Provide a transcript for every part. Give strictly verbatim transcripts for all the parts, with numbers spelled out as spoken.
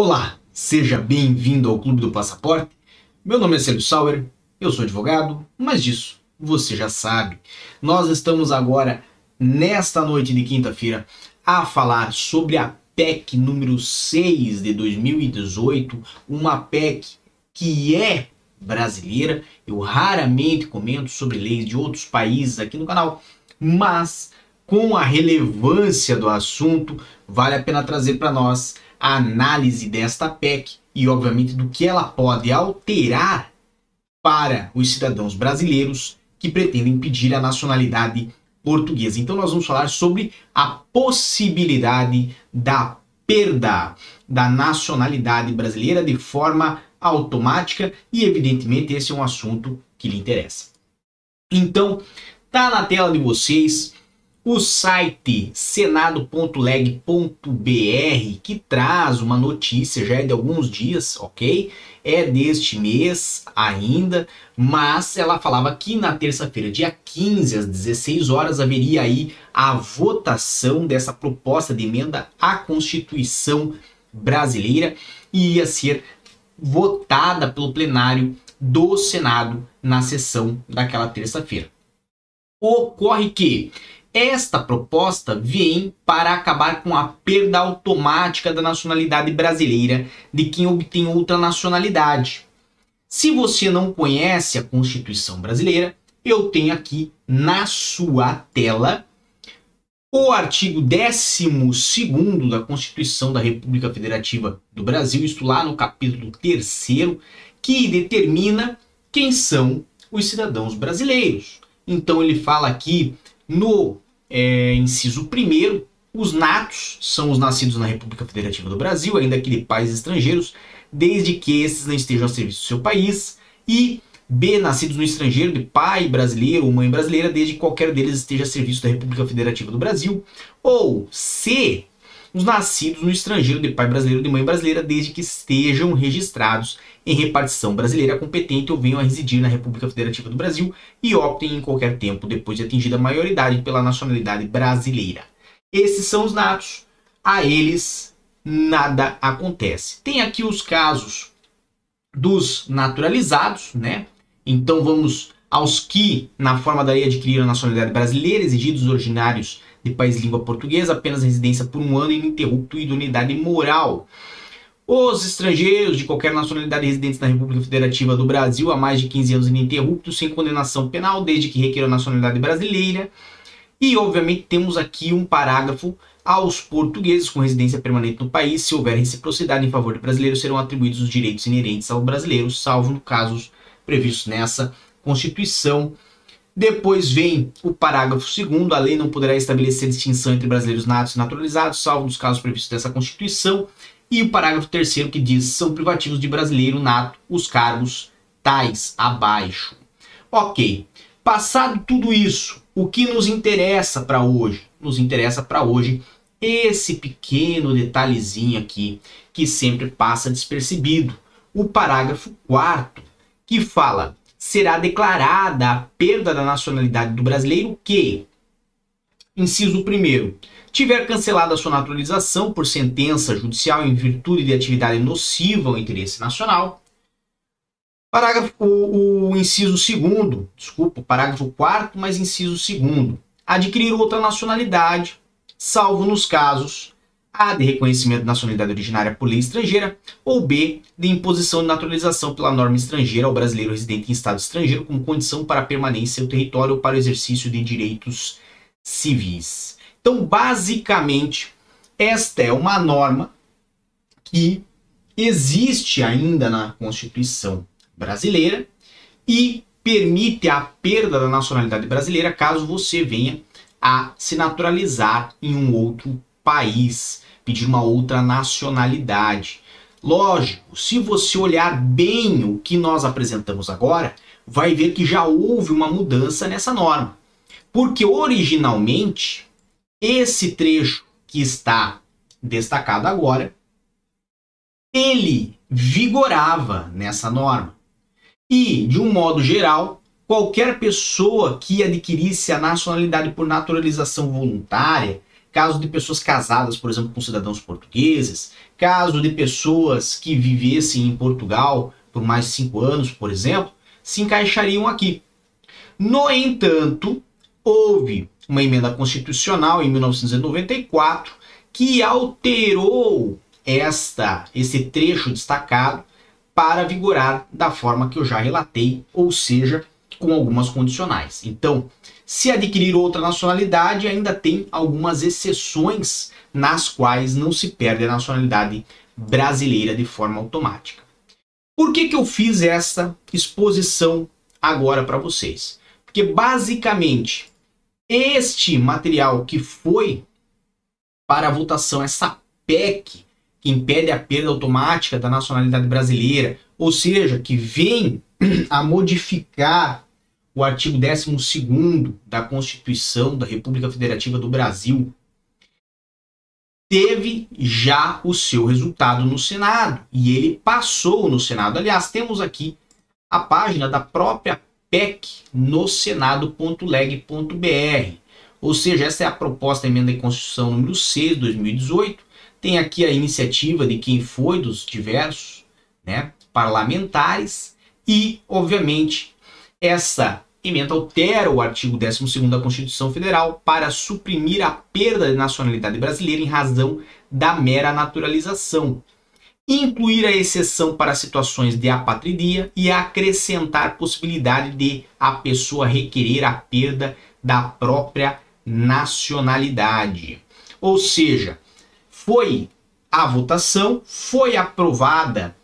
Olá, seja bem-vindo ao Clube do Passaporte. Meu nome é Célio Sauer, eu sou advogado, mas disso você já sabe. Nós estamos agora, nesta noite de quinta-feira, a falar sobre a P E C número seis de dois mil e dezoito, uma P E C que é brasileira. Eu raramente comento sobre leis de outros países aqui no canal, mas com a relevância do assunto, vale a pena trazer para nós a análise desta P E C e, obviamente, do que ela pode alterar para os cidadãos brasileiros que pretendem pedir a nacionalidade portuguesa. Então, nós vamos falar sobre a possibilidade da perda da nacionalidade brasileira de forma automática e, evidentemente, esse é um assunto que lhe interessa. Então, tá na tela de vocês o site senado ponto leg ponto br, que traz uma notícia, já é de alguns dias, ok? É deste mês ainda, mas ela falava que na terça-feira, dia quinze, às dezesseis horas, haveria aí a votação dessa proposta de emenda à Constituição brasileira e ia ser votada pelo plenário do Senado na sessão daquela terça-feira. Ocorre que esta proposta vem para acabar com a perda automática da nacionalidade brasileira de quem obtém outra nacionalidade. Se você não conhece a Constituição brasileira, eu tenho aqui na sua tela o artigo décimo segundo da Constituição da República Federativa do Brasil, isto lá no capítulo terceiro, que determina quem são os cidadãos brasileiros. Então ele fala aqui no é, inciso primeiro, os natos são os nascidos na República Federativa do Brasil, ainda que de pais estrangeiros, desde que esses não estejam a serviço do seu país, e B, nascidos no estrangeiro, de pai brasileiro ou mãe brasileira, desde que qualquer deles esteja a serviço da República Federativa do Brasil, ou C, os nascidos no estrangeiro, de pai brasileiro ou de mãe brasileira, desde que estejam registrados em repartição brasileira competente ou venham a residir na República Federativa do Brasil e optem em qualquer tempo, depois de atingida a maioridade, pela nacionalidade brasileira. Esses são os natos, a eles nada acontece. Tem aqui os casos dos naturalizados, né? Então vamos aos que, na forma da lei, adquiriram a nacionalidade brasileira, exigidos originários de país de língua portuguesa, apenas residência por um ano ininterrupto e idoneidade moral. Os estrangeiros de qualquer nacionalidade residentes na República Federativa do Brasil há mais de quinze anos ininterruptos, sem condenação penal, desde que requeram nacionalidade brasileira. E, obviamente, temos aqui um parágrafo: aos portugueses com residência permanente no país, se houver reciprocidade em favor de brasileiros, serão atribuídos os direitos inerentes ao brasileiro, salvo no casos previstos nessa Constituição. Depois vem o parágrafo segundo: a lei não poderá estabelecer distinção entre brasileiros natos e naturalizados, salvo nos casos previstos dessa Constituição. E o parágrafo terceiro, que diz: são privativos de brasileiro nato os cargos tais abaixo. Ok, passado tudo isso, o que nos interessa para hoje? Nos interessa para hoje esse pequeno detalhezinho aqui, que sempre passa despercebido. O parágrafo quarto, que fala: será declarada a perda da nacionalidade do brasileiro que, inciso primeiro, tiver cancelada a sua naturalização por sentença judicial em virtude de atividade nociva ao interesse nacional. Parágrafo, o, o inciso segundo, desculpa, parágrafo quarto, mas inciso segundo, adquirir outra nacionalidade, salvo nos casos A, de reconhecimento de nacionalidade originária por lei estrangeira, ou B, de imposição de naturalização pela norma estrangeira ao brasileiro residente em estado estrangeiro como condição para a permanência em seu território ou para o exercício de direitos civis. Então, basicamente, esta é uma norma que existe ainda na Constituição brasileira e permite a perda da nacionalidade brasileira caso você venha a se naturalizar em um outro país, pedir uma outra nacionalidade. Lógico, se você olhar bem o que nós apresentamos agora, vai ver que já houve uma mudança nessa norma, porque originalmente esse trecho que está destacado agora, ele vigorava nessa norma. E, de um modo geral, qualquer pessoa que adquirisse a nacionalidade por naturalização voluntária caso de pessoas casadas, por exemplo, com cidadãos portugueses, caso de pessoas que vivessem em Portugal por mais de cinco anos, por exemplo, se encaixariam aqui. No entanto, houve uma emenda constitucional em mil novecentos e noventa e quatro que alterou esta, esse trecho destacado para vigorar da forma que eu já relatei, ou seja, com algumas condicionais. Então, se adquirir outra nacionalidade, ainda tem algumas exceções nas quais não se perde a nacionalidade brasileira de forma automática. Por que que eu fiz essa exposição agora para vocês? Porque, basicamente, este material que foi para a votação, essa P E C, que impede a perda automática da nacionalidade brasileira, ou seja, que vem a modificar o artigo décimo segundo da Constituição da República Federativa do Brasil, teve já o seu resultado no Senado, e ele passou no Senado. Aliás, temos aqui a página da própria P E C no senado ponto leg ponto br, ou seja, essa é a proposta da emenda de Constituição número seis de dois mil e dezoito, tem aqui a iniciativa de quem foi dos diversos, né, parlamentares, e, obviamente, essa emenda altera o artigo décimo segundo da Constituição Federal para suprimir a perda de nacionalidade brasileira em razão da mera naturalização, incluir a exceção para situações de apatridia e acrescentar possibilidade de a pessoa requerer a perda da própria nacionalidade. Ou seja, foi a votação, foi aprovada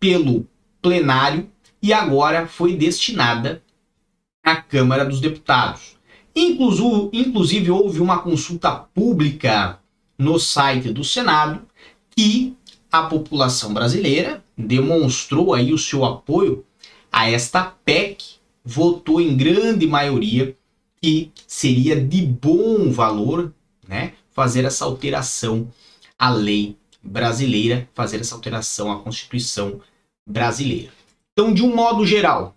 pelo plenário e agora foi destinada à Câmara dos Deputados. Inclusive, inclusive houve uma consulta pública no site do Senado que a população brasileira demonstrou aí o seu apoio a esta P E C, votou em grande maioria que seria de bom valor, né, fazer essa alteração à lei brasileira, fazer essa alteração à Constituição brasileira. Então, de um modo geral,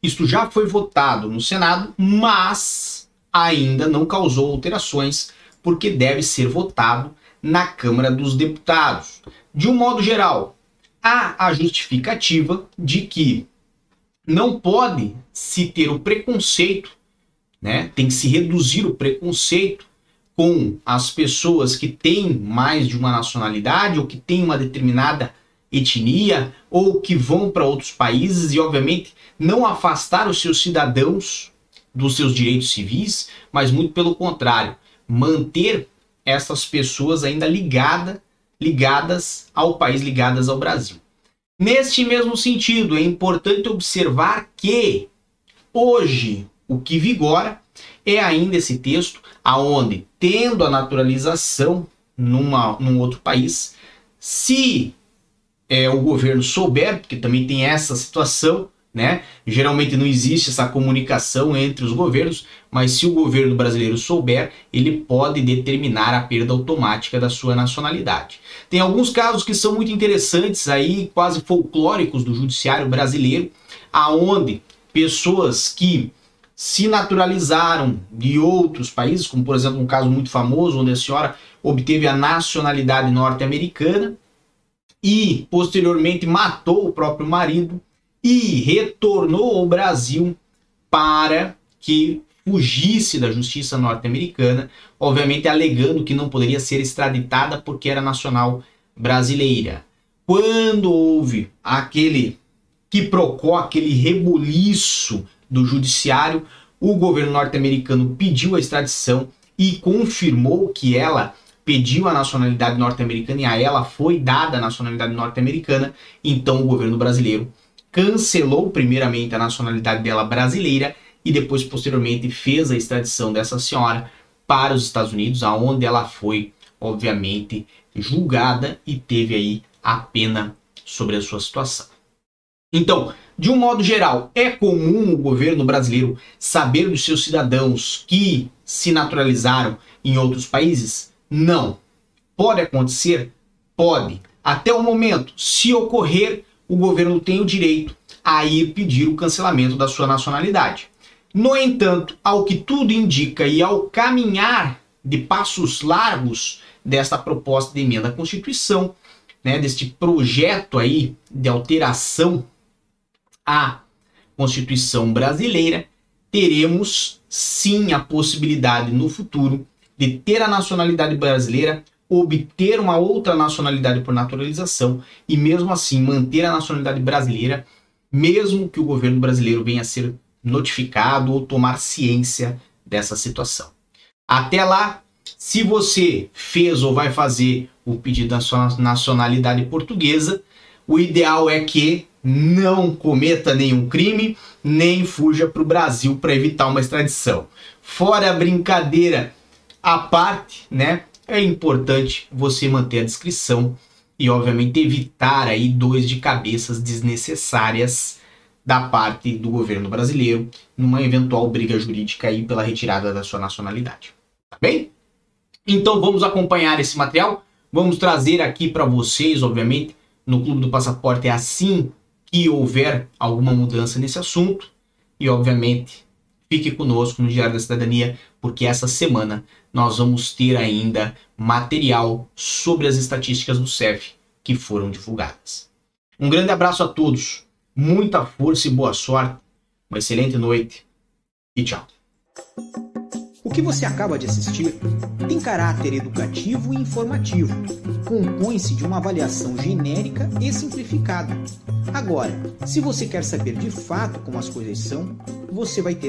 isto já foi votado no Senado, mas ainda não causou alterações, porque deve ser votado na Câmara dos Deputados. De um modo geral, há a justificativa de que não pode se ter o preconceito, né? Tem que se reduzir o preconceito com as pessoas que têm mais de uma nacionalidade ou que têm uma determinada etnia ou que vão para outros países, e obviamente não afastar os seus cidadãos dos seus direitos civis, mas muito pelo contrário, manter essas pessoas ainda ligada, ligadas ao país, ligadas ao Brasil. Neste mesmo sentido, é importante observar que hoje o que vigora é ainda esse texto aonde, tendo a naturalização numa, num outro país, se É, o governo souber, porque também tem essa situação, né? Geralmente não existe essa comunicação entre os governos, mas se o governo brasileiro souber, ele pode determinar a perda automática da sua nacionalidade. Tem alguns casos que são muito interessantes aí, quase folclóricos do judiciário brasileiro, aonde pessoas que se naturalizaram de outros países, como por exemplo um caso muito famoso, onde a senhora obteve a nacionalidade norte-americana, e posteriormente matou o próprio marido e retornou ao Brasil para que fugisse da justiça norte-americana, obviamente alegando que não poderia ser extraditada porque era nacional brasileira. Quando houve aquele que provocou aquele rebuliço do judiciário, o governo norte-americano pediu a extradição e confirmou que ela pediu a nacionalidade norte-americana e a ela foi dada a nacionalidade norte-americana. Então o governo brasileiro cancelou primeiramente a nacionalidade dela brasileira e depois posteriormente fez a extradição dessa senhora para os Estados Unidos, aonde ela foi obviamente julgada e teve aí a pena sobre a sua situação. Então, de um modo geral, é comum o governo brasileiro saber dos seus cidadãos que se naturalizaram em outros países? Não. Pode acontecer? Pode. Até o momento, se ocorrer, o governo tem o direito a ir pedir o cancelamento da sua nacionalidade. No entanto, ao que tudo indica e ao caminhar de passos largos desta proposta de emenda à Constituição, né, deste projeto aí de alteração à Constituição brasileira, teremos sim a possibilidade no futuro de ter a nacionalidade brasileira, obter uma outra nacionalidade por naturalização e mesmo assim manter a nacionalidade brasileira, mesmo que o governo brasileiro venha a ser notificado ou tomar ciência dessa situação. Até lá, se você fez ou vai fazer o pedido da sua nacionalidade portuguesa, o ideal é que não cometa nenhum crime, nem fuja para o Brasil para evitar uma extradição. Fora a brincadeira à parte, né? É importante você manter a discrição e, obviamente, evitar aí dores de cabeças desnecessárias da parte do governo brasileiro numa eventual briga jurídica aí pela retirada da sua nacionalidade. Tá bem? Então vamos acompanhar esse material. Vamos trazer aqui para vocês, obviamente, no Clube do Passaporte é assim que houver alguma mudança nesse assunto. E, obviamente, fique conosco no Diário da Cidadania, porque essa semana nós vamos ter ainda material sobre as estatísticas do S E F que foram divulgadas. Um grande abraço a todos, muita força e boa sorte, uma excelente noite e tchau. O que você acaba de assistir tem caráter educativo e informativo. Compõe-se de uma avaliação genérica e simplificada. Agora, se você quer saber de fato como as coisas são, você vai ter que